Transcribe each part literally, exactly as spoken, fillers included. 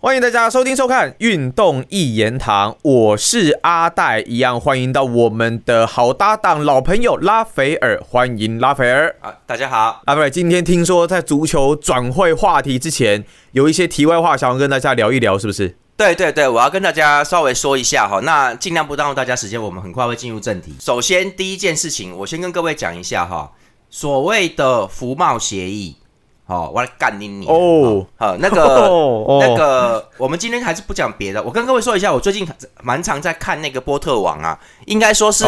欢迎大家收听收看运动一言堂，我是阿戴，一样欢迎到我们的好搭档老朋友拉斐尔，欢迎拉斐尔、啊、大家好。拉斐尔，今天听说在足球转会话题之前有一些题外话想要跟大家聊一聊，是不是？对对对，我要跟大家稍微说一下，那尽量不耽误大家时间，我们很快会进入正题。首先第一件事情我先跟各位讲一下，所谓的服贸协议哦，我来干你你哦！好、哦，那个、哦、那个，我们今天还是不讲别的。我跟各位说一下，我最近蛮常在看那个波特王啊，应该说是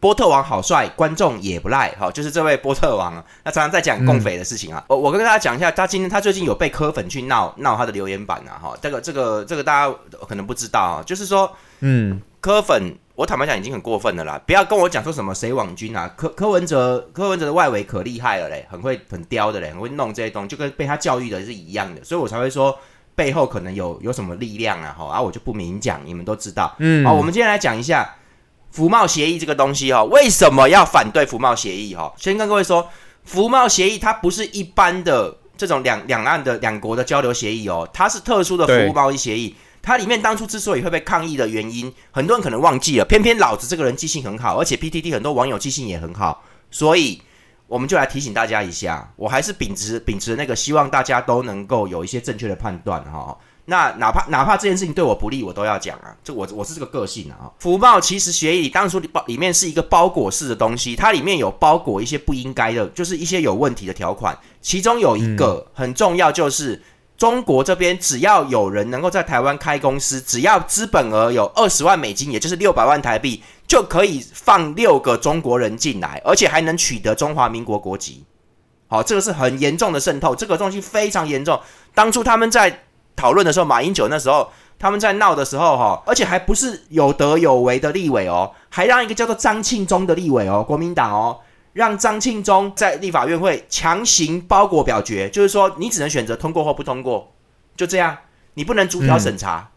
波特王好帅，观众也不赖。好、哦，就是这位波特王啊，他常常在讲共匪的事情啊。嗯、我我跟大家讲一下，他今天他最近有被柯粉去闹闹他的留言板啊。哈、哦，这个这个这个大家可能不知道啊，就是说，嗯，柯粉。我坦白讲已经很过分了啦，不要跟我讲说什么谁网军啊，柯柯文哲柯文哲的外围可厉害了嘞，很会很刁的嘞，很会弄这些东西，就跟被他教育的是一样的，所以我才会说背后可能有有什么力量啊，哈啊我就不明讲，你们都知道。嗯，好、哦，我们今天来讲一下服贸协议这个东西哈、哦，为什么要反对服贸协议哈、哦？先跟各位说，服贸协议它不是一般的这种两两岸的两国的交流协议哦，它是特殊的服务贸易协议。它里面当初之所以会被抗议的原因，很多人可能忘记了，偏偏老子这个人记性很好，而且 P T T 很多网友记性也很好，所以我们就来提醒大家一下，我还是秉持秉持那个希望大家都能够有一些正确的判断哈、哦。那哪怕哪怕这件事情对我不利，我都要讲啊，这我我是这个个性啊。服贸其实协议当初里面是一个包裹式的东西，它里面有包裹一些不应该的，就是一些有问题的条款，其中有一个很重要就是。中国这边只要有人能够在台湾开公司，只要资本额有二十万美金，也就是六百万台币，就可以放六个中国人进来，而且还能取得中华民国国籍。好、哦，这个是很严重的渗透，这个东西非常严重。当初他们在讨论的时候，马英九那时候他们在闹的时候，哈，而且还不是有德有为的立委哦，还让一个叫做张庆忠的立委哦，国民党哦。让张庆忠在立法院会强行包裹表决，就是说你只能选择通过或不通过，就这样，你不能逐条审查、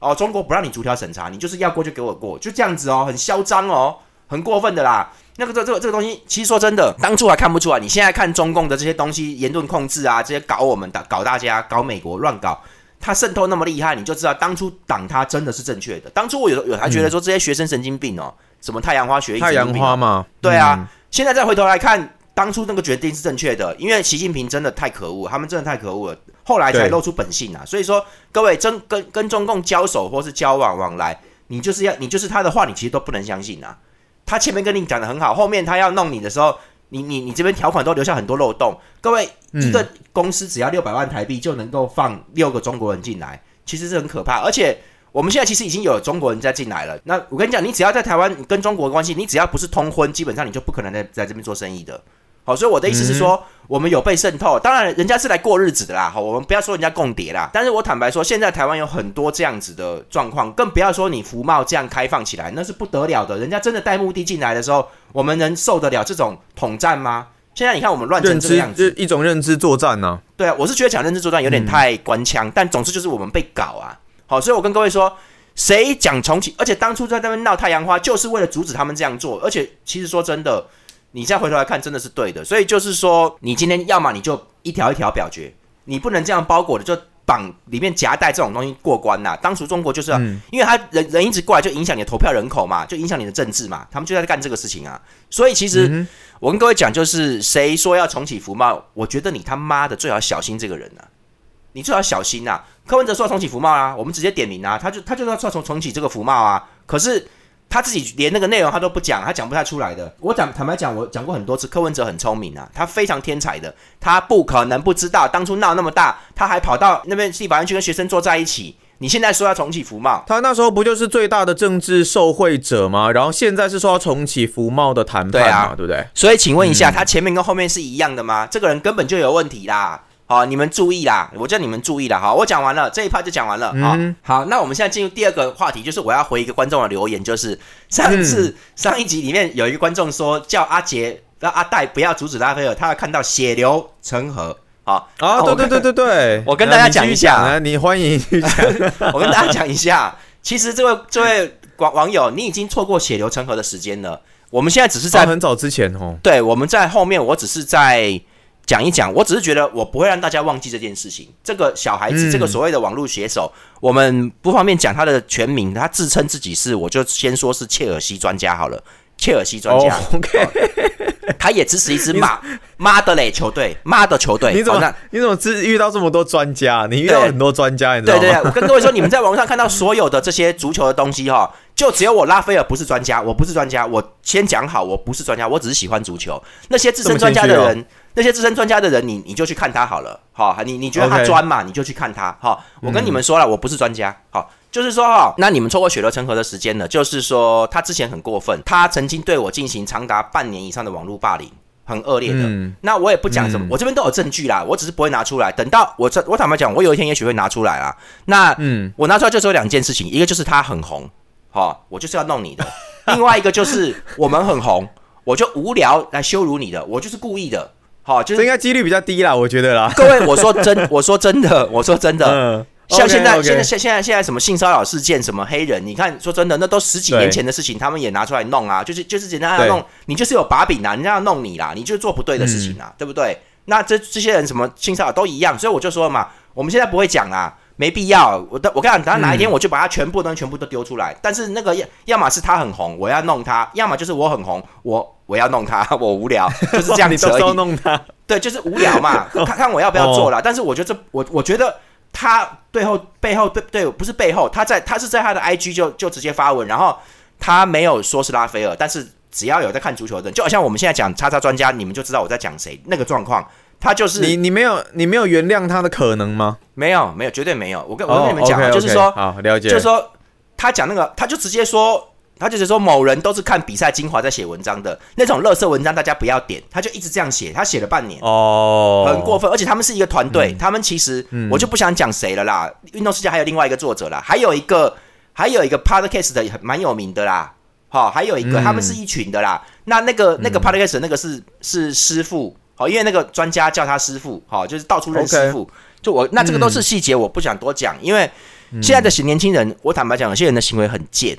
嗯、哦。中国不让你逐条审查，你就是要过就给我过，就这样子哦，很嚣张哦，很过分的啦。那个这这个这个东西，其实说真的，当初还看不出来，你现在看中共的这些东西，言论控制啊，这些搞我们搞大家，搞美国乱搞，他渗透那么厉害，你就知道当初党他真的是正确的。当初我有有还觉得说这些学生神经病哦，嗯、什么太阳花学运、啊，太阳花嘛，对啊。嗯，现在再回头来看，当初那个决定是正确的，因为习近平真的太可恶，他们真的太可恶了，后来才露出本性啊。所以说，各位真跟跟中共交手或是交往往来，你就是要你就是他的话，你其实都不能相信啊。他前面跟你讲的很好，后面他要弄你的时候，你你你这边条款都留下很多漏洞。各位，一个公司只要六百万台币就能够放六个中国人进来，其实是很可怕，而且。我们现在其实已经有中国人在进来了。那我跟你讲，你只要在台湾跟中国的关系，你只要不是通婚，基本上你就不可能在在这边做生意的。好，所以我的意思是说，嗯、我们有被渗透，当然人家是来过日子的啦。好，我们不要说人家共谍啦，但是我坦白说，现在台湾有很多这样子的状况，更不要说你服贸这样开放起来，那是不得了的。人家真的带目的进来的时候，我们能受得了这种统战吗？现在你看我们乱成这个样子，一种认知作战呢、啊。对啊，我是觉得讲认知作战有点太官腔、嗯，但总之就是我们被搞啊。好，所以我跟各位说，谁讲重启？而且当初在那边闹太阳花，就是为了阻止他们这样做。而且，其实说真的，你再回头来看，真的是对的。所以就是说，你今天要么你就一条一条表决，你不能这样包裹的，就绑里面夹带这种东西过关呐、啊。当初中国就是、啊嗯，因为他人人一直过来，就影响你的投票人口嘛，就影响你的政治嘛，他们就在干这个事情啊。所以其实、嗯、我跟各位讲，就是谁说要重启服贸，我觉得你他妈的最好小心这个人啊。你最好小心啊，柯文哲说要重启服贸啊，我们直接点名啊，他就他就要重重启这个服贸啊，可是他自己连那个内容他都不讲，他讲不太出来的。我讲坦白讲，我讲过很多次，柯文哲很聪明啊，他非常天才的，他不可能不知道当初闹那么大，他还跑到那边立法院去跟学生坐在一起。你现在说要重启服贸，他那时候不就是最大的政治受惠者吗？然后现在是说要重启服贸的谈判嘛，对啊，对不对？所以请问一下、嗯，他前面跟后面是一样的吗？这个人根本就有问题啦。好、哦，你们注意啦！我叫你们注意啦！好，我讲完了，这一趴就讲完了。好、嗯哦，好，那我们现在进入第二个话题，就是我要回一个观众的留言，就是上次、嗯、上一集里面有一个观众说叫阿杰让阿戴不要阻止拉斐尔，他要看到血流成河。好、哦、啊、哦，对对对对对，我跟大家讲一下，啊、你, 你欢迎我跟大家讲一下，其实这位这位网友，你已经错过血流成河的时间了。我们现在只是在、哦、很早之前哦，对，我们在后面，我只是在。讲一讲，我只是觉得我不会让大家忘记这件事情。这个小孩子，嗯、这个所谓的网络写手，我们不方便讲他的全名，他自称自己是，我就先说是切尔西专家好了，切尔西专家。Oh, okay. 哦、他也支持一支马妈的嘞球队，妈的球队。你怎么、哦、你怎么遇到这么多专家？你遇到很多专家，你知道吗？对对对，我跟各位说，你们在网上看到所有的这些足球的东西哈、哦。就只有我拉斐尔不是专家，我不是专家，我先讲好，我不是专家，我只是喜欢足球。那些资深专家的人，哦、那些资深专家的人，你你就去看他好了，好、哦，你你觉得他专嘛， okay. 你就去看他，好、哦，我跟你们说了、嗯，我不是专家，好、哦，就是说哈、哦，那你们错过血流成河的时间了，就是说他之前很过分，他曾经对我进行长达半年以上的网络霸凌。很恶劣的、嗯、那我也不讲什么、嗯、我这边都有证据啦，我只是不会拿出来，等到 我, 我坦白讲我有一天也许会拿出来啦。那、嗯、我拿出来就只有两件事情，一个就是他很红、哦、我就是要弄你的另外一个就是我们很红我就无聊来羞辱你的，我就是故意的、哦就是、这应该几率比较低啦，我觉得啦各位我说真我说真的我说真的、嗯像现在、okay, okay. 现在现在现在什么性骚扰事件，什么黑人，你看说真的，那都十几年前的事情，他们也拿出来弄啊，就是就是简单要弄，你就是有把柄啦，人家要弄你啦，你就做不对的事情啦，嗯、对不对？那这这些人什么性骚扰都一样，所以我就说嘛，我们现在不会讲啦，没必要。我我跟你讲，等到哪一天我就把他全部东西全部都丢出来，嗯、但是那个要么是他很红，我要弄他；要么就是我很红，我我要弄他，我无聊，就是这样子而已。你都弄他，对，就是无聊嘛，看看我要不要做啦、哦、但是我觉得这我我觉得。他背后背后对对不是背后，他在他是在他的 I G 就就直接发文，然后他没有说是拉斐尔，但是只要有在看足球的人，就好像我们现在讲叉叉专家，你们就知道我在讲谁那个状况。他就是你你没有你没有原谅他的可能吗？没有没有绝对没有。我跟我跟你们讲， oh, okay, okay, 就是说好了解，就是说他讲那个，他就直接说。他就是说某人都是看比赛精华在写文章的那种垃圾文章，大家不要点。他就一直这样写，他写了半年，哦、oh. ，很过分。而且他们是一个团队、嗯，他们其实、嗯、我就不想讲谁了啦。运动世界还有另外一个作者啦，还有一个还有一个 podcast 的蛮有名的啦，好、哦，还有一个、嗯、他们是一群的啦。那那个那个 podcast 那个是、嗯、是师傅，好、哦，因为那个专家叫他师傅，好、哦，就是到处认师傅。Okay. 就我那这个都是细节，我不想多讲、嗯，因为现在的年轻人，我坦白讲，有些人的行为很贱。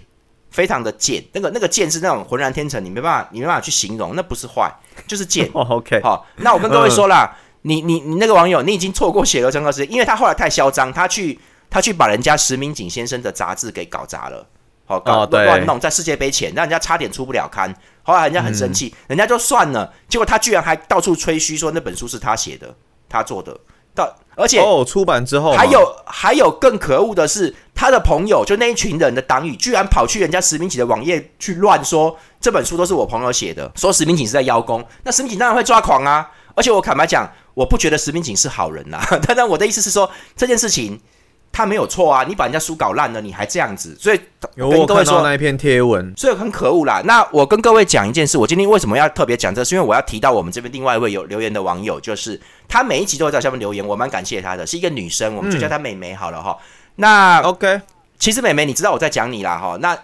非常的贱，那个那个贱是那种浑然天成，你没办法，你没办法去形容，那不是坏，就是贱。好、oh, ，OK， 好、哦，那我跟各位说啦，你你你那个网友，你已经错过血流成河时间，因为他后来太嚣张，他去他去把人家石明景先生的杂志给搞砸了，好、哦、搞乱、oh, 弄，在世界杯前，让人家差点出不了刊，后来人家很生气、嗯，人家就算了，结果他居然还到处吹嘘说那本书是他写的，他做的。到而且哦，出版之后还有还有更可恶的是，他的朋友就那一群人的党羽，居然跑去人家石明景的网页去乱说这本书都是我朋友写的，说石明景是在邀功，那石明景当然会抓狂啊！而且我坦白讲，我不觉得石明景是好人呐、啊。但但我的意思是说，这件事情他没有错啊，你把人家书搞烂了，你还这样子，所以有我看到那一篇贴文，所以很可恶啦。那我跟各位讲一件事，我今天为什么要特别讲这个，是因为我要提到我们这边另外一位有留言的网友，就是他每一集都会在下面留言，我蛮感谢他的，是一个女生，我们就叫她妹妹好了哈、嗯。那 OK， 其实妹妹你知道我在讲你啦哈。那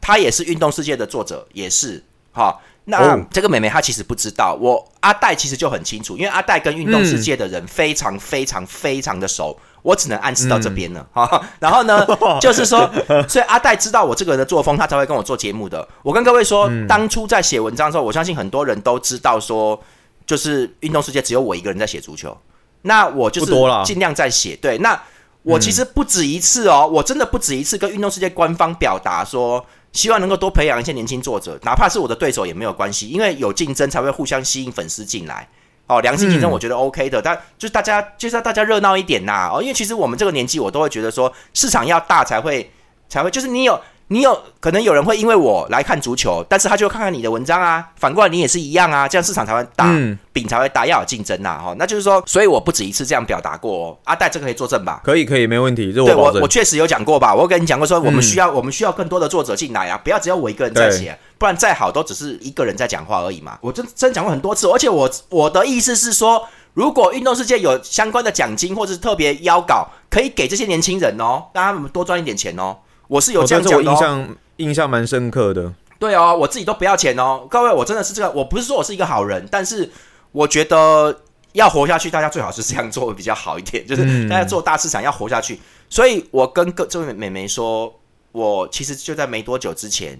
她也是运动世界的作者，也是哈。那、哦、这个妹妹她其实不知道，我阿戴其实就很清楚，因为阿戴跟运动世界的人非常非常非常的熟。嗯我只能暗示到这边了、嗯、然后呢就是说所以阿戴知道我这个人的作风，他才会跟我做节目的。我跟各位说、嗯、当初在写文章的时候，我相信很多人都知道说就是运动世界只有我一个人在写足球，那我就是尽量在写，对，那我其实不止一次哦、嗯、我真的不止一次跟运动世界官方表达说希望能够多培养一些年轻作者，哪怕是我的对手也没有关系，因为有竞争才会互相吸引粉丝进来哦，良性竞争我觉得 OK 的，嗯、但就是大家就是要大家热闹一点呐、啊、哦，因为其实我们这个年纪，我都会觉得说市场要大才会才会，就是你有你有可能有人会因为我来看足球，但是他就看看你的文章啊，反过来你也是一样啊，这样市场才会大，嗯、饼才会大，要有竞争呐、啊、哦，那就是说，所以我不止一次这样表达过、哦，阿戴这个可以作证吧？可以可以，没问题，这我保证。对我我确实有讲过吧，我跟你讲过说我们需要、嗯、我们需要更多的作者进来啊，不要只有我一个人在写。不然再好都只是一个人在讲话而已嘛，我真真讲过很多次，而且我我的意思是说，如果运动世界有相关的奖金或者是特别邀稿，可以给这些年轻人哦，让他们多赚一点钱哦。我是有这样讲的、哦哦，但是我印象印象蛮深刻的。对哦，我自己都不要钱哦，各位，我真的是这个，我不是说我是一个好人，但是我觉得要活下去，大家最好是这样做比较好一点，就是大家做大市场要活下去。嗯、所以我跟各这位妹妹说，我其实就在没多久之前。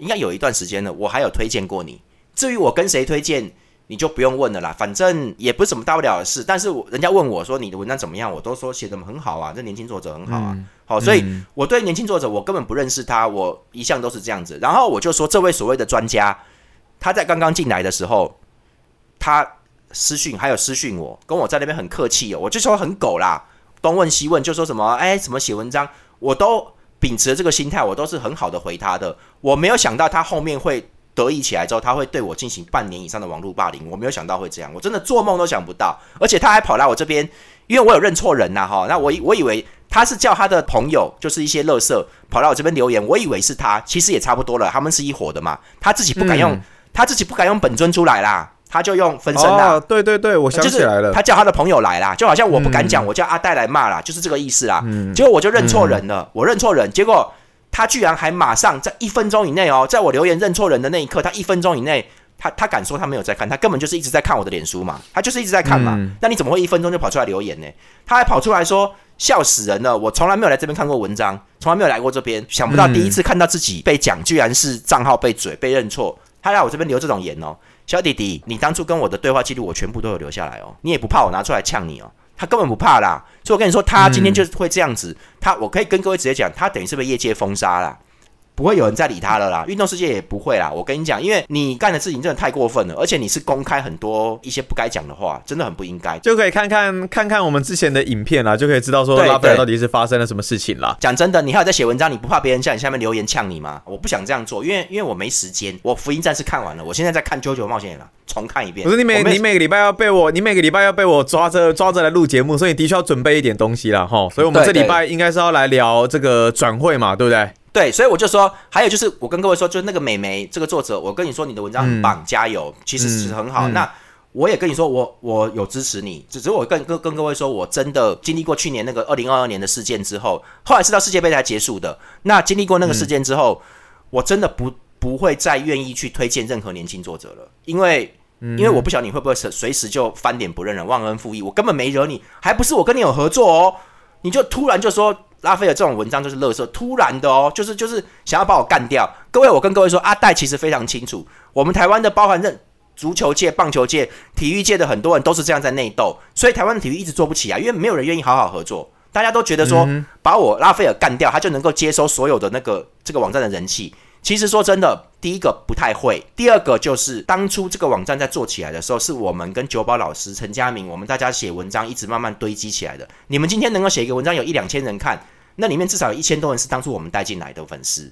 应该有一段时间了，我还有推荐过你。至于我跟谁推荐，你就不用问了啦，反正也不是什么大不了的事。但是人家问我说你的文章怎么样，我都说写得很好啊，这年轻作者很好啊。嗯哦、所以我对年轻作者我根本不认识他，我一向都是这样子。然后我就说这位所谓的专家，他在刚刚进来的时候，他私讯还有私讯我，跟我在那边很客气、哦、我就说很狗啦，东问西问，就说什么哎怎么写文章，我都秉持这个心态，我都是很好的回他的。我没有想到他后面会得意起来之后，他会对我进行半年以上的网络霸凌，我没有想到会这样，我真的做梦都想不到。而且他还跑来我这边，因为我有认错人啦、啊、那 我, 我以为他是叫他的朋友，就是一些垃圾跑来我这边留言，我以为是他，其实也差不多了，他们是一伙的嘛。他自己不敢用、嗯、他自己不敢用本尊出来啦，他就用分身啦、哦、对对对，我想起来了、就是、他叫他的朋友来啦，就好像我不敢讲、嗯、我叫阿戴来骂啦，就是这个意思啦、嗯、结果我就认错人了、嗯、我认错人，结果他居然还马上在一分钟以内哦，在我留言认错人的那一刻，他一分钟以内，他他敢说他没有在看，他根本就是一直在看我的脸书嘛，他就是一直在看嘛。嗯、那你怎么会一分钟就跑出来留言呢？他还跑出来说笑死人了，我从来没有来这边看过文章，从来没有来过这边，想不到第一次看到自己被讲，居然是账号被嘴被认错，他来我这边留这种言哦，小弟弟，你当初跟我的对话记录我全部都有留下来哦，你也不怕我拿出来呛你哦。他根本不怕啦，所以我跟你说他今天就会这样子、嗯、他我可以跟各位直接讲，他等于是被业界封杀啦，不会有人再理他了啦，运动世界也不会啦，我跟你讲，因为你干的事情真的太过分了，而且你是公开很多一些不该讲的话，真的很不应该，就可以看看看看我们之前的影片啦，就可以知道说拉斐尔到底是发生了什么事情啦。讲真的，你还有在写文章，你不怕别人在你下面留言呛你吗？我不想这样做，因为因为我没时间，我福音战士看完了，我现在在看啾啾冒险了，重看一遍。不是你每你每个礼拜要被我你每个礼拜要被我抓着抓着来录节目，所以你的确要准备一点东西啦齁，所以我们这礼拜应该是要来聊这个转会嘛，对不对？对，所以我就说，还有就是我跟各位说，就是那个美眉这个作者，我跟你说你的文章很棒，嗯、加油，其实是很好。嗯嗯、那我也跟你说，我我有支持你，只是我跟跟跟各位说，我真的经历过去年那个二零二二年的事件之后，后来是到世界杯才结束的。那经历过那个事件之后，嗯、我真的不不会再愿意去推荐任何年轻作者了，因为。因为我不晓得你会不会随时就翻脸不认人，忘恩负义，我根本没惹你，还不是我跟你有合作哦，你就突然就说拉斐尔这种文章就是垃圾，突然的哦，就是就是想要把我干掉。各位，我跟各位说，阿戴其实非常清楚，我们台湾的包含任足球界、棒球界、体育界的很多人都是这样在内斗，所以台湾的体育一直做不起来，因为没有人愿意好好合作，大家都觉得说、嗯、把我拉斐尔干掉，他就能够接收所有的那个这个网站的人气。其实说真的，第一个不太会，第二个就是当初这个网站在做起来的时候，是我们跟九保老师、陈家明，我们大家写文章一直慢慢堆积起来的。你们今天能够写一个文章有一两千人看，那里面至少有一千多人是当初我们带进来的粉丝。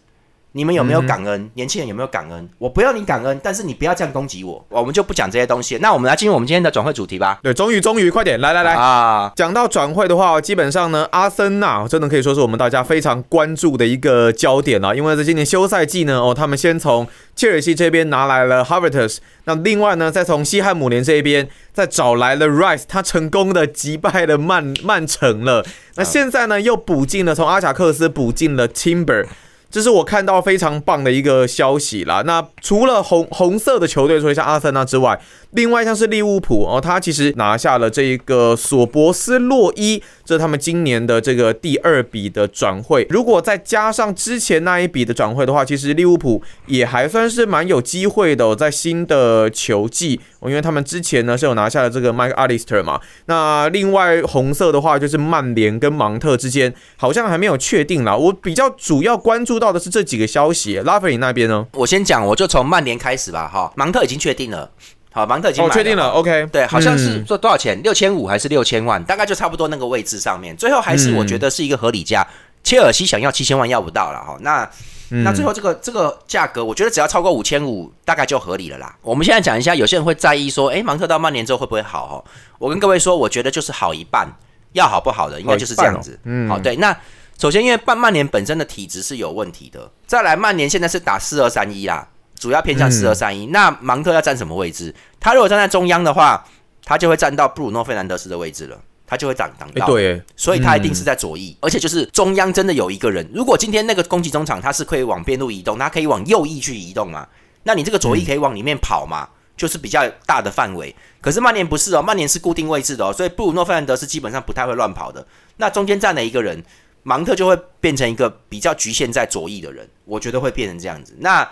你们有没有感恩？嗯、年轻人有没有感恩？我不要你感恩，但是你不要这样攻击我。我们就不讲这些东西。那我们来进入我们今天的转会主题吧。对，终于终于，快点，来来来啊！讲到转会的话，基本上呢，阿森纳真的可以说是我们大家非常关注的一个焦点啦。因为在今年休赛季呢，哦，他们先从切尔西这边拿来了 Havertz， 那另外呢，再从西汉姆联这边再找来了 Rice， 他成功的击败了曼曼城了。那现在呢，又补进了从阿贾克斯补进了 Timber。这是我看到非常棒的一个消息啦。那除了 红, 红色的球队，说像阿森纳之外，另外像是利物浦哦，他其实拿下了这一个索伯斯洛伊，这是他们今年的这个第二笔的转会。如果再加上之前那一笔的转会的话，其实利物浦也还算是蛮有机会的、哦，在新的球季、哦，因为他们之前呢是有拿下了这个 Mike Allister 嘛。那另外红色的话就是曼联跟芒特之间好像还没有确定啦。我比较主要关注到的是这几个消息，拉斐尔那边呢？我先讲，我就从曼联开始吧。哈，芒特已经确定了，好，芒特已经买了，哦，确定了 ，OK， 对，好像是说多少钱？六千五还是六千万？大概就差不多那个位置上面。最后还是我觉得是一个合理价，嗯、切尔西想要七千万要不到了哈。那、嗯、那最后这个这个价格，我觉得只要超过五千五，大概就合理了啦。我们现在讲一下，有些人会在意说，哎，芒特到曼联之后会不会好？我跟各位说，我觉得就是好一半，要好不好的应该就是这样子。哦嗯、好，对，那。首先，因为曼联本身的体质是有问题的。再来，曼联现在是打四二三一啦，主要偏向四二三一。那芒特要站什么位置？他如果站在中央的话，他就会站到布鲁诺费南德斯的位置了，他就会挡挡到。欸、对耶，所以他一定是在左翼、嗯，而且就是中央真的有一个人。如果今天那个攻击中场他是可以往边路移动，他可以往右翼去移动嘛？那你这个左翼可以往里面跑嘛？嗯就是比较大的范围，可是曼联不是哦，曼联是固定位置的哦，所以布鲁诺费南德斯基本上不太会乱跑的。那中间站了一个人，芒特就会变成一个比较局限在左翼的人，我觉得会变成这样子。那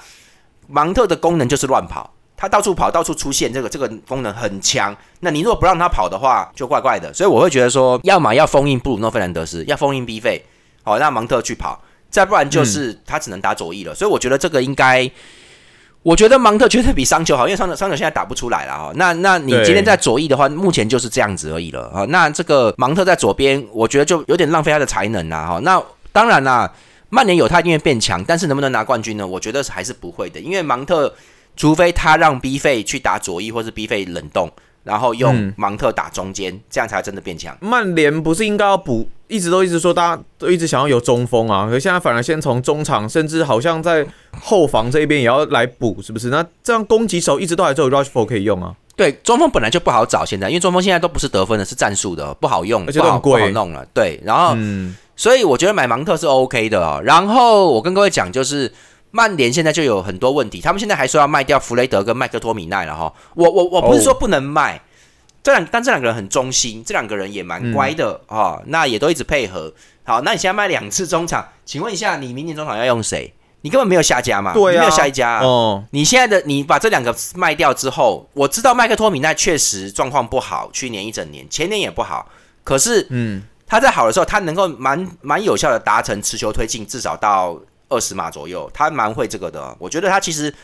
芒特的功能就是乱跑，他到处跑到处出现，这个这个功能很强，那你如果不让他跑的话就怪怪的，所以我会觉得说要么要封印布鲁诺费兰德斯，要封印 B 费，好让蒙特去跑，再不然就是他只能打左翼了、嗯、所以我觉得这个应该，我觉得芒特绝对比桑球好，因为桑球现在打不出来了，那那你今天在左翼的话目前就是这样子而已了，那这个芒特在左边我觉得就有点浪费他的才能啦，那当然啦曼联有他一定会变强，但是能不能拿冠军呢，我觉得还是不会的，因为芒特除非他让 B 费去打左翼或是 B 费冷冻然后用芒特打中间、嗯、这样才真的变强。曼联不是应该要补，一直都一直说大家都一直想要有中锋啊，可是现在反而先从中场，甚至好像在后防这边也要来补，是不是？那这样攻击手一直都还只有 Rashford 可以用啊。对，中锋本来就不好找，现在因为中锋现在都不是得分的，是战术的，不好用，而且都很贵，不好弄了。对，然后、嗯、所以我觉得买芒特是 OK 的、哦、然后我跟各位讲就是。曼联现在就有很多问题，他们现在还说要卖掉弗雷德跟麦克托米奈了哈。我我我不是说不能卖， oh. 这两但这两个人很忠心，这两个人也蛮乖的、嗯哦、那也都一直配合。好，那你现在卖两次中场，请问一下，你明年中场要用谁？你根本没有下家嘛，对啊，你没有下一家、啊。哦、oh. ，你现在的你把这两个卖掉之后，我知道麦克托米奈确实状况不好，去年一整年，前年也不好，可是嗯，他在好的时候，他能够蛮蛮有效的达成持球推进，至少到。二十码左右，他蛮会这个的，我觉得他其实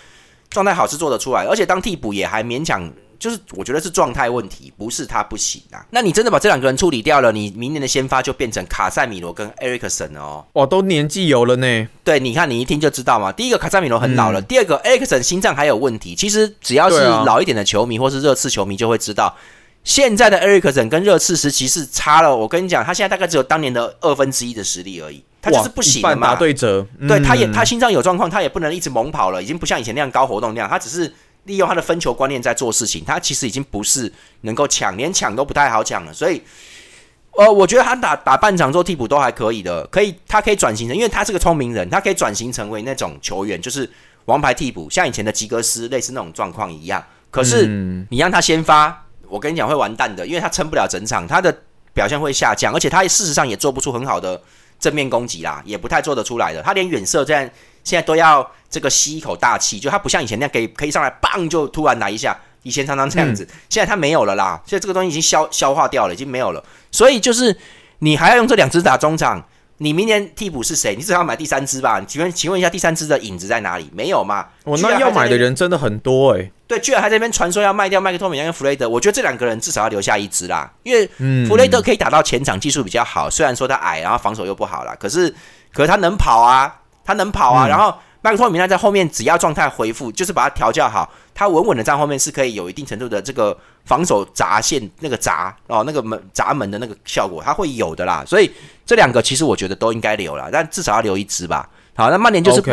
状态好是做得出来，而且当替补也还勉强，就是我觉得是状态问题，不是他不行啊。那你真的把这两个人处理掉了，你明年的先发就变成卡塞米罗跟埃里克森了哦。哇，都年纪有了呢。对，你看你一听就知道嘛。第一个卡塞米罗很老了，嗯、第二个埃里克森心脏还有问题。其实只要是老一点的球迷或是热刺球迷就会知道，现在的埃里克森跟热刺时期是差了。我跟你讲，他现在大概只有当年的二分之一的实力而已。他就是不行了嘛，打对折，嗯、对他也他心脏有状况，他也不能一直猛跑了，已经不像以前那样高活动量，他只是利用他的分球观念在做事情，他其实已经不是能够抢，连抢都不太好抢了，所以，呃，我觉得他打打半场做替补都还可以的，可以他可以转型成，因为他是个聪明人，他可以转型成为那种球员，就是王牌替补，像以前的吉格斯类似那种状况一样。可是、嗯、你让他先发，我跟你讲会完蛋的，因为他撑不了整场，他的表现会下降，而且他事实上也做不出很好的。正面攻击啦，也不太做得出来的。他连远射这样现在都要这个吸一口大气，就他不像以前那样可以可以上来棒就突然来一下，以前常常这样子、嗯，现在他没有了啦。现在这个东西已经消消化掉了，已经没有了。所以就是你还要用这两支打中场，你明年替补是谁？你至少要买第三支吧？请问请问一下，第三支的影子在哪里？没有嘛？我、哦、那要买的人真的很多哎、欸。对，居然还在那边传说要卖掉麦克托米奈跟弗雷德，我觉得这两个人至少要留下一支啦，因为弗雷德可以打到前场，技术比较好，虽然说他矮，然后防守又不好啦，可是可是他能跑啊，他能跑啊，嗯、然后麦克托米奈在后面只要状态恢复，就是把他调教好，他稳稳的在后面是可以有一定程度的这个防守砸线那个砸哦那个门砸门的那个效果，他会有的啦，所以这两个其实我觉得都应该留啦，但至少要留一支吧。好，那曼联就是不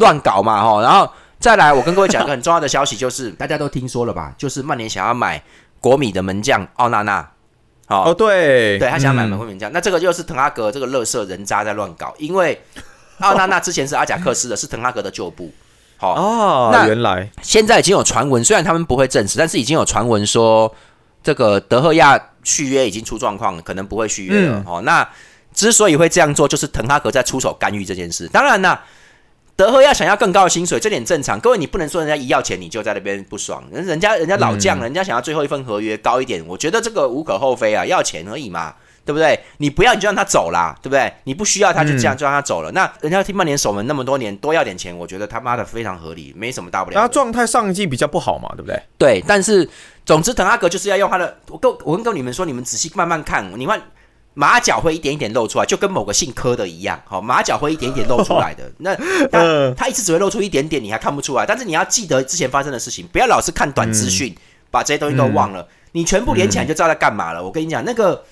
乱搞嘛哈、okay. 哦，然后。再来，我跟各位讲一个很重要的消息，就是大家都听说了吧？就是曼联想要买国米的门将奥纳纳。哦，哦对，对他想要买国米门将、嗯，那这个又是滕哈格这个垃圾人渣在乱搞，因为奥纳纳之前是阿贾克斯的，是滕哈格的旧部。好、哦，哦，原来现在已经有传闻，虽然他们不会证实，但是已经有传闻说这个德赫亚续约已经出状况了，可能不会续约了。嗯、哦，那之所以会这样做，就是滕哈格在出手干预这件事。当然啦。德赫要想要更高的薪水，这点正常。各位，你不能说人家一要钱你就在那边不爽，人家人家老将、嗯，人家想要最后一份合约高一点，我觉得这个无可厚非啊，要钱而已嘛，对不对？你不要你就让他走啦，对不对？你不需要他就这样、嗯、就让他走了。那人家踢曼联守门那么多年，多要点钱，我觉得他妈的非常合理，没什么大不了。他状态上一季比较不好嘛，对不对？对，但是总之，滕哈格就是要用他的。我跟我跟你们说，你们仔细慢慢看，你看。马脚会一点一点露出来，就跟某个姓柯的一样，好、哦，马脚会一点一点露出来的。那他他一直只会露出一点点，你还看不出来。但是你要记得之前发生的事情，不要老是看短资讯、嗯，把这些东西都忘了。嗯、你全部连起来就知道在干嘛了。嗯、我跟你讲，那个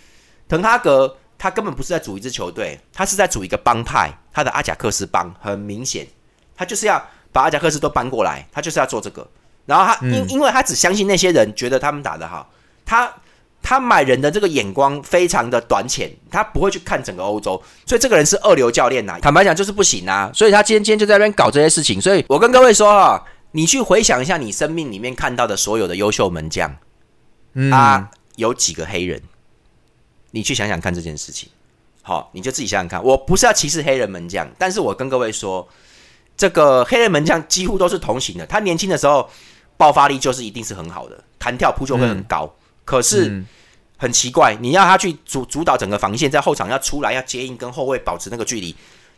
滕哈格他根本不是在组一支球队，他是在组一个帮派，他的阿贾克斯帮很明显，他就是要把阿贾克斯都搬过来，他就是要做这个。然后他、嗯、因因为他只相信那些人觉得他们打得好，他。他买人的这个眼光非常的短浅，他不会去看整个欧洲，所以这个人是二流教练呐、啊。坦白讲就是不行啊，所以他今天今天就在那边搞这些事情。所以我跟各位说哈、哦，你去回想一下你生命里面看到的所有的优秀门将，嗯、啊，有几个黑人？你去想想看这件事情。好，你就自己想想看。我不是要歧视黑人门将，但是我跟各位说，这个黑人门将几乎都是同行的。他年轻的时候。爆发力就是一定是很好的，弹跳扑救会很高、嗯、可是、嗯、很奇怪，你要他去 主, 主导整个防线，在后场要出来要接应跟后卫保持那个距离，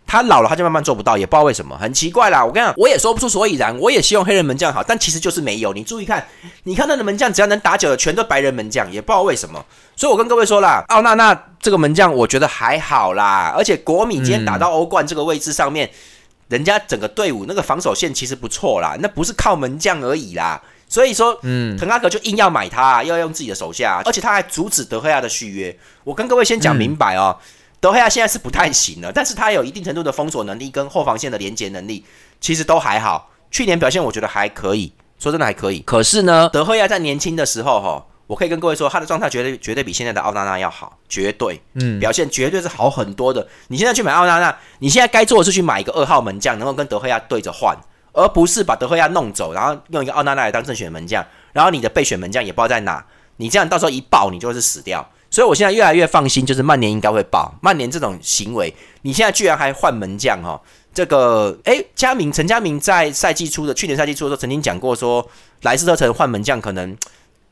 他老了他就慢慢做不到，也不知道为什么，很奇怪啦。我跟你讲，我也说不出所以然，我也希望黑人门将好，但其实就是没有。你注意看，你看他的门将只要能打久的全都白人门将，也不知道为什么。所以我跟各位说啦，奥纳纳这个门将我觉得还好啦，而且国米今天打到欧冠这个位置上面、嗯、人家整个队伍那个防守线其实不错啦，那不是靠门将而已啦。所以说，嗯，滕哈格就硬要买他，要用自己的手下，而且他还阻止德赫亚的续约。我跟各位先讲明白哦。嗯，德赫亚现在是不太行了，但是他有一定程度的封锁能力跟后防线的连结能力，其实都还好。去年表现我觉得还可以，说真的还可以。可是呢，德赫亚在年轻的时候、哦、我可以跟各位说，他的状态绝对绝对比现在的奥纳纳要好，绝对、嗯、表现绝对是好很多的。你现在去买奥纳纳，你现在该做的是去买一个二号门将，能够跟德赫亚对着换，而不是把德赫亚弄走，然后用一个奥纳纳来当正选门将，然后你的备选门将也不知道在哪，你这样到时候一爆你就是死掉。所以我现在越来越放心，就是曼联应该会爆。曼联这种行为，你现在居然还换门将哈、哦？这个哎，嘉明陈嘉明在赛季初的去年赛季初的时候曾经讲过说，莱斯特城换门将可能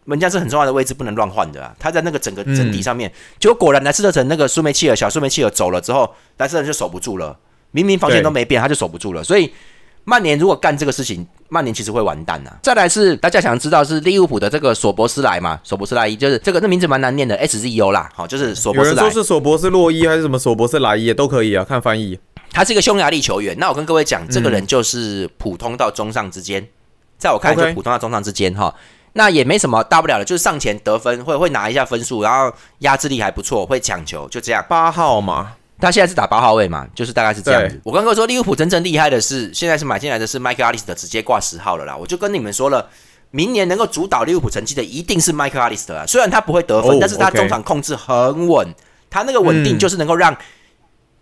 门将是很重要的位置，不能乱换的啊。他在那个整个整体上面，结果、嗯、果然莱斯特城那个苏梅切尔小苏梅切尔走了之后，莱斯特城就守不住了。明明防线都没变，他就守不住了。所以曼联如果干这个事情，曼联其实会完蛋啊。再来是大家想知道是利物浦的这个索博斯莱嘛，索博斯莱伊就是这个那名字蛮难念的 S Z O 啦，好、哦、就是索博斯莱。有人说是索博斯洛伊还是什么索博斯莱伊也都可以啊，看翻译。他是一个匈牙利球员，那我跟各位讲，这个人就是普通到中上之间，嗯、在我看来就普通到中上之间哈、okay. 哦。那也没什么大不了的，就是上前得分，会会拿一下分数，然后压制力还不错，会抢球，就这样。八号嘛。他现在是打八号位嘛，就是大概是这样子。我刚刚说利物浦真正厉害的是，现在是买进来的是麦克阿利斯特，直接挂十号了啦。我就跟你们说了，明年能够主导利物浦成绩的一定是麦克阿利斯特啊。虽然他不会得分， oh, 但是他中场控制很稳， okay. 他那个稳定就是能够让、嗯，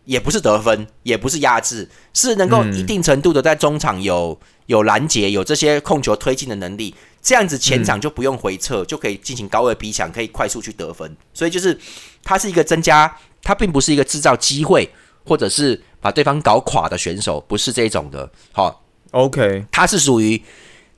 也不是得分，也不是压制，是能够一定程度的在中场有、嗯、有拦截，有这些控球推进的能力。这样子前场就不用回撤，嗯、就可以进行高位逼抢，可以快速去得分。所以就是他是一个增加。他并不是一个制造机会或者是把对方搞垮的选手，不是这种的。好、哦、，OK， 他是属于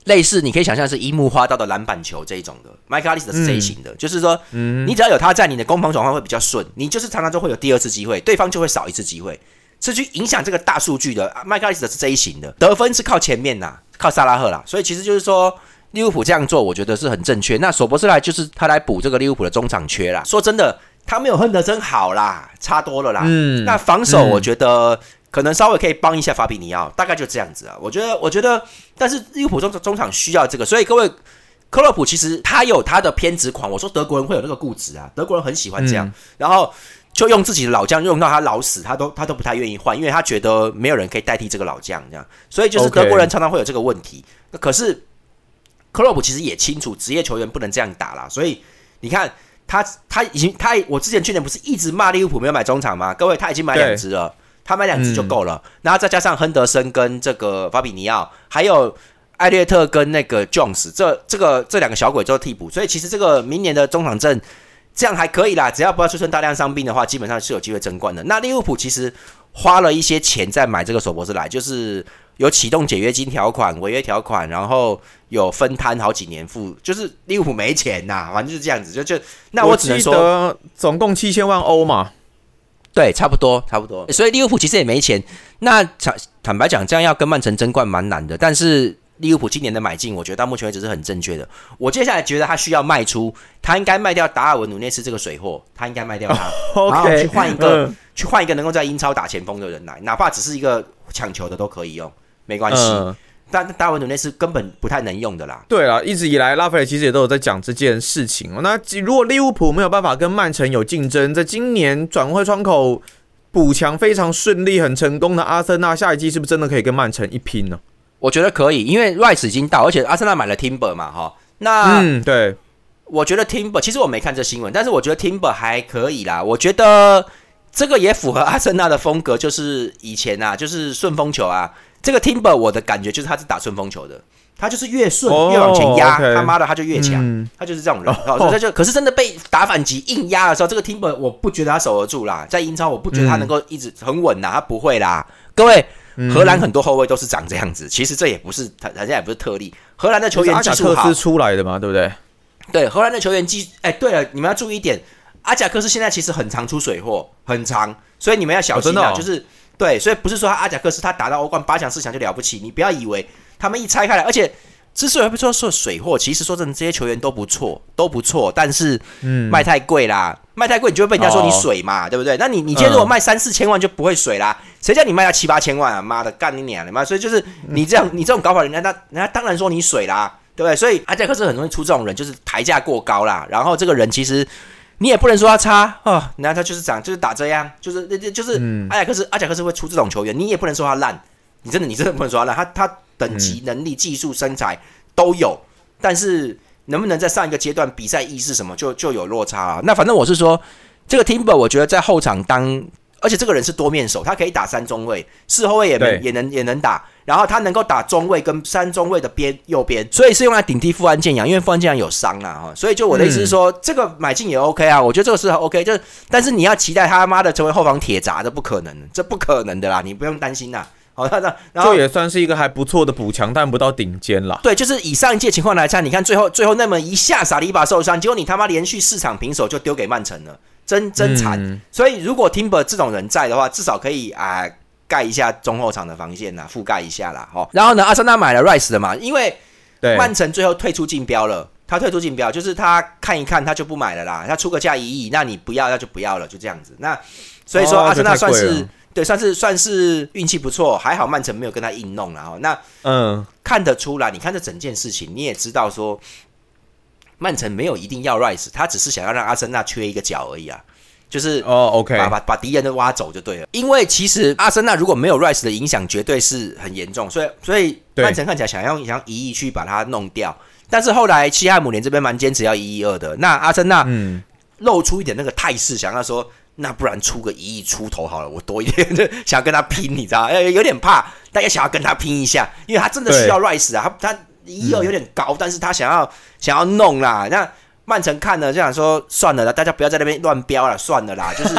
类似你可以想象是樱木花道的篮板球这一种的。麦克阿利斯特是这一型的，嗯、就是说、嗯，你只要有他在，你的攻防转换会比较顺，你就是常常就会有第二次机会，对方就会少一次机会，是去影响这个大数据的。麦克阿利斯特是这一型的，得分是靠前面啦，靠萨拉赫啦，所以其实就是说。利物浦这样做我觉得是很正确，那索博斯莱就是他来补这个利物浦的中场缺啦。说真的，他没有亨德森好啦，差多了啦。嗯，那防守我觉得、嗯、可能稍微可以帮一下法比尼奥，大概就这样子啊。我觉得我觉得但是利物浦 中, 中场需要这个，所以各位克洛普其实他有他的偏执狂，我说德国人会有那个固执啊，德国人很喜欢这样、嗯、然后就用自己的老将用到他老死，他都他都不太愿意换，因为他觉得没有人可以代替这个老将这样，所以就是德国人常常会有这个问题、okay. 可是克洛普其实也清楚职业球员不能这样打啦，所以你看他他已经他我之前去年不是一直骂利物浦没有买中场吗？各位他已经买两支了，他买两支就够了、嗯、然后再加上亨德森跟这个法比尼奥还有艾略特跟那个 Jones 这这个这两个小鬼做替补，所以其实这个明年的中场阵这样还可以啦，只要不要出现大量伤病的话，基本上是有机会争冠的。那利物浦其实花了一些钱在买这个索博斯莱，就是有启动解约金条款、违约条款，然后有分摊好几年付，就是利物浦没钱呐、啊，反正就是这样子。就就那我只能说，我记得总共七千万欧嘛，对，差不多，差不多。所以利物浦其实也没钱。那坦坦白讲，这样要跟曼城争冠蛮难的，但是。利物浦今年的买进我觉得到目前为止是很正确的，我接下来觉得他需要卖出，他应该卖掉达尔文努内斯这个水货，他应该卖掉他、oh, okay, 然后去换一个、嗯、去换一个能够在英超打前锋的人来，哪怕只是一个抢球的都可以用，没关系、嗯、但达尔文努内斯根本不太能用的啦。对啦，一直以来拉斐尔其实也都有在讲这件事情、哦、那如果利物浦没有办法跟曼城有竞争，在今年转会窗口补强非常顺利很成功的阿森纳，下一季是不是真的可以跟曼城一拼呢？我觉得可以，因为 Rice 已经到，而且阿森纳买了 Timber 嘛，哈，那嗯，对，我觉得 Timber 其实我没看这新闻，但是我觉得 Timber 还可以啦。我觉得这个也符合阿森纳的风格，就是以前啊，就是顺风球啊。这个 Timber 我的感觉就是他是打顺风球的，他就是越顺、oh, 越往前压， okay, 他妈的他就越强、嗯，他就是这种人。Oh, 所以就可是真的被打反击硬压的时候，这个 Timber 我不觉得他守得住啦，在英超我不觉得他能够一直很稳啦，他不会啦，各位。荷兰很多后卫都是长这样子，其实这也不是，人家也不是特例。荷兰的球员技术好，阿贾克斯出来的嘛，对不对？对，荷兰的球员技，哎、欸，对了，你们要注意一点，阿贾克斯现在其实很常出水货，很常，所以你们要小心啊，哦哦、就是对，所以不是说他阿贾克斯他打到欧冠八强四强就了不起，你不要以为他们一拆开来，而且。之所以不说说水货，其实说真的，这些球员都不错，都不错，但是卖太贵啦，嗯、卖太贵你就会被人家说你水嘛，哦、对不对？那你你今天如果卖三四千万就不会水啦，谁叫你卖到七八千万啊？妈的，干你娘的嘛！所以就是你这样，你这种搞法，人家那人家当然说你水啦，对不对？所以阿贾克斯很容易出这种人，就是抬价过高啦。然后这个人其实你也不能说他差啊、哦，然后他就是长就是打这样，就是就是、嗯、阿贾克斯阿贾克斯会出这种球员，你也不能说他烂，你真的你真的不能说他烂，他他。等级、能力、技术、身材都有，但是能不能在上一个阶段比赛意识什么，就就有落差了、啊。那反正我是说，这个 Timber 我觉得在后场当，而且这个人是多面手，他可以打三中卫、四后卫也能也能也能打，然后他能够打中卫跟三中卫的边右边，所以是用来顶替富安健洋，因为富安健洋有伤啊，所以就我的意思是说，嗯、这个买进也 OK 啊，我觉得这个是 OK， 就是但是你要期待他妈的成为后防铁闸，这不可能，这不可能的啦，你不用担心啦、啊。好，那然后这也算是一个还不错的补强，但不到顶尖啦。对，就是以上一届情况来看，你看最后最后那么一下萨利巴受伤，结果你他妈连续四场平手就丢给曼城了，真真惨。嗯、所以如果 Timber 这种人在的话，至少可以啊、呃、盖一下中后场的防线啦，覆盖一下啦。哦、然后呢，阿森纳买了 Rice 的嘛，因为曼城最后退出竞标了，他退出竞标就是他看一看他就不买了啦，他出个价一亿，那你不要那就不要了，就这样子。那所以说、哦、阿森纳算是。对，算是算是运气不错，还好曼城没有跟他硬弄啦。那嗯，看得出来，你看这整件事情，你也知道说，曼城没有一定要 Rice， 他只是想要让阿森纳缺一个角而已啊。就是哦 ，OK， 把把把敌人都挖走就对了。因为其实阿森纳如果没有 Rice 的影响，绝对是很严重。所以所以曼城看起来想要想一亿去把它弄掉，但是后来西汉姆联这边蛮坚持要一亿二的。那阿森纳嗯露出一点那个态势，想要说。那不然出个一亿出头好了，我多一点，想要跟他拼，你知道吗？有点怕，但也想要跟他拼一下，因为他真的需要 Rice 啊，他他一亿二有点高，嗯、但是他想要想要弄啦。那曼城看了就想说，算了啦，大家不要在那边乱标了，算了啦，就是，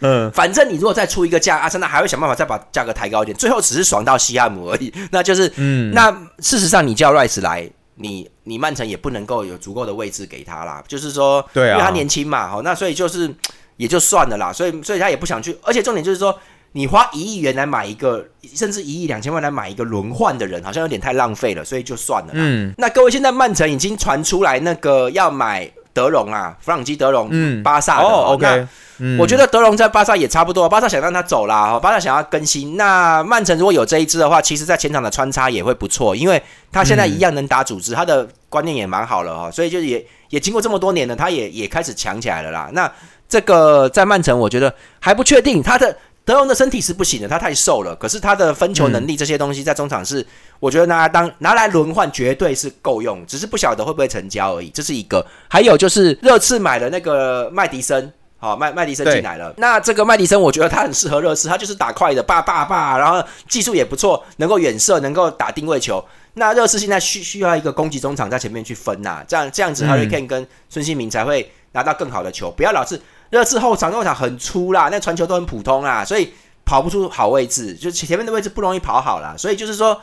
嗯，反正你如果再出一个价，阿森纳还会想办法再把价格抬高一点，最后只是爽到西汉姆而已。那就是，嗯，那事实上你叫 Rice 来。你你曼城也不能够有足够的位置给他啦，就是说，对啊，因为他年轻嘛，好，那所以就是也就算了啦，所以所以他也不想去，而且重点就是说，你花一亿元来买一个，甚至一亿两千万来买一个轮换的人，好像有点太浪费了，所以就算了啦。嗯，那各位现在曼城已经传出来那个要买德容啊，弗朗基德容，嗯，巴萨的哦 ，OK，嗯、我觉得德容在巴萨也差不多，巴萨想让他走啦，巴萨想要更新。那曼城如果有这一支的话，其实在前场的穿插也会不错，因为他现在一样能打组织，嗯、他的观念也蛮好了哈，所以就也也经过这么多年了，他也也开始强起来了啦。那这个在曼城，我觉得还不确定他的。德容的身体是不行的，他太瘦了。可是他的分球能力这些东西在中场是，嗯、我觉得拿当拿来轮换绝对是够用，只是不晓得会不会成交而已。这是一个，还有就是热刺买了那个麦迪森，好、哦、麦麦迪森进来了。那这个麦迪森，我觉得他很适合热刺，他就是打快的，霸霸霸，然后技术也不错，能够远射，能够打定位球。那热刺现在需需要一个攻击中场在前面去分呐、啊，这样这样子 ，Harry Kane 跟孙兴民才会拿到更好的球，不要老是。热刺后场、中场很粗啦，那传球都很普通啦，所以跑不出好位置，就前面的位置不容易跑好啦。所以就是说，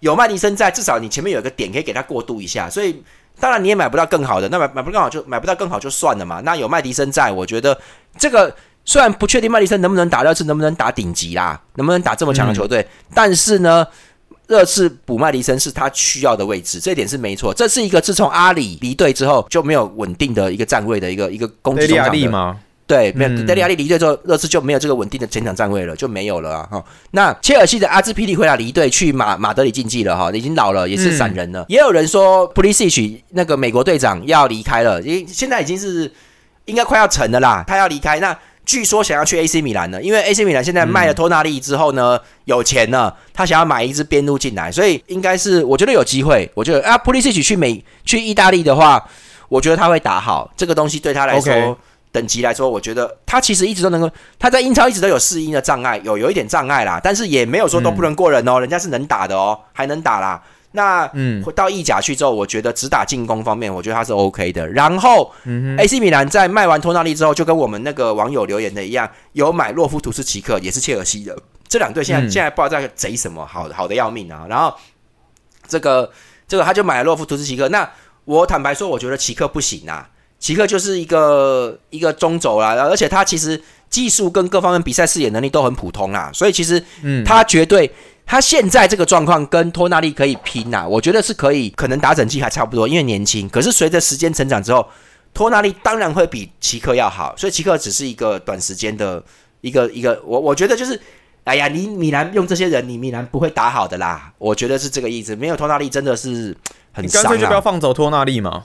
有麦迪森在，至少你前面有一个点可以给他过渡一下。所以当然你也买不到更好的，那买买不到更好就买不到更好就算了嘛。那有麦迪森在，我觉得这个虽然不确定麦迪森能不能打热刺，能不能打顶级啦，能不能打这么强的球队，嗯、但是呢。热刺补麦迪森是他需要的位置，这一点是没错。这是一个自从阿里离队之后就没有稳定的一个站位的一个一个攻击中场的。戴利亚利吗？对，没有、嗯、戴利亚利离队之后，热刺就没有这个稳定的前场站位了，就没有了啊。哦、那切尔西的阿兹皮利奎拉离队去马马德里竞技了哈、哦，已经老了，也是散人了。嗯、也有人说普利西奇那个美国队长要离开了，因现在已经是应该快要成了啦，他要离开。那据说想要去 A C 米兰了，因为 A C 米兰现在卖了托纳利之后呢，嗯、有钱了，他想要买一支边路进来，所以应该是我觉得有机会。我觉得啊，普利西奇去美去意大利的话，我觉得他会打好，这个东西对他来说， okay. 等级来说，我觉得他其实一直都能够，他在英超一直都有适应的障碍，有有一点障碍啦，但是也没有说都不能过人哦，嗯、人家是能打的哦，还能打啦。那嗯，到意甲去之后，我觉得只打进攻方面，我觉得他是 OK 的。然后、嗯、A C 米兰在卖完托纳利之后，就跟我们那个网友留言的一样，有买洛夫图斯奇克，也是切尔西的。这两队现在、嗯、现在不知道在贼什么，好好的要命啊。然后这个这个他就买了洛夫图斯奇克，那我坦白说，我觉得奇克不行啊，奇克就是一个一个中轴啦，而且他其实技术跟各方面比赛视野能力都很普通啦，所以其实他绝对、嗯、他现在这个状况跟托纳利可以拼啦，我觉得是可以，可能打整季还差不多，因为年轻，可是随着时间成长之后，托纳利当然会比奇克要好，所以奇克只是一个短时间的一个一个，我我觉得就是。哎呀，你米兰用这些人，你米兰不会打好的啦，我觉得是这个意思。没有托纳利真的是很伤啦。你干脆就不要放走托纳利嘛。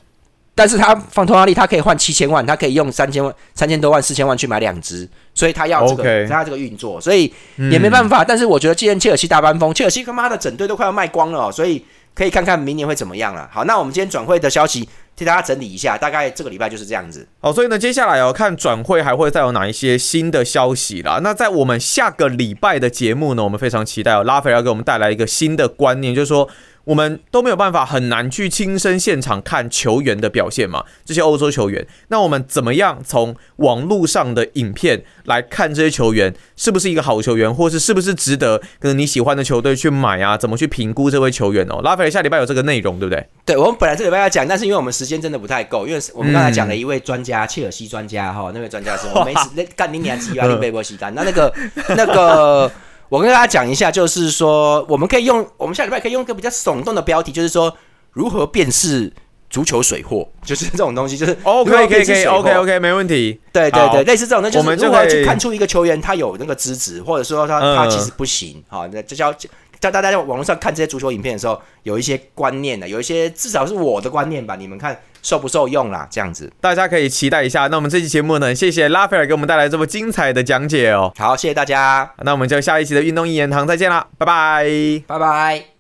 但是他放托纳利，他可以换七千万，他可以用三千万、三千多万、四千万去买两支，所以他要这个， okay. 他要这个运作，所以也没办法。嗯、但是我觉得，既然切尔西大班风，切尔西他妈的整队都快要卖光了、哦，所以可以看看明年会怎么样了。好，那我们今天转会的消息。替大家整理一下，大概这个礼拜就是这样子。好，所以呢，接下来要、哦、看转会还会再有哪一些新的消息啦。那在我们下个礼拜的节目呢，我们非常期待、哦、拉斐要给我们带来一个新的观念，就是说我们都没有办法很难去亲身现场看球员的表现嘛，这些欧洲球员，那我们怎么样从网络上的影片来看这些球员是不是一个好球员，或是是不是值得可能你喜欢的球队去买啊，怎么去评估这位球员哦。拉斐下礼拜有这个内容对不对？对，我们本来这礼拜要讲，但是因为我们时间真的不太够，因为我们刚才讲了一位专家，切尔西专家哈，那位专家是我没时干你娘鸡巴，你被波西干那那个那个。我跟大家讲一下，就是说我们可以用我们下礼拜可以用一个比较耸动的标题，就是说如何辨识足球水货，就是这种东西，就是哦可以可以可以 OK OK 没问题，对对对，类似这种，那就是如何去看出一个球员他有那个资质，或者说他、嗯、他其实不行，好，那就叫叫大家在网络上看这些足球影片的时候有一些观念的，有一些至少是我的观念吧，你们看受不受用啦，这样子大家可以期待一下。那我们这期节目呢，谢谢拉斐尔给我们带来这么精彩的讲解哦。好，谢谢大家，那我们就下一期的运动一言堂再见啦，拜拜拜拜。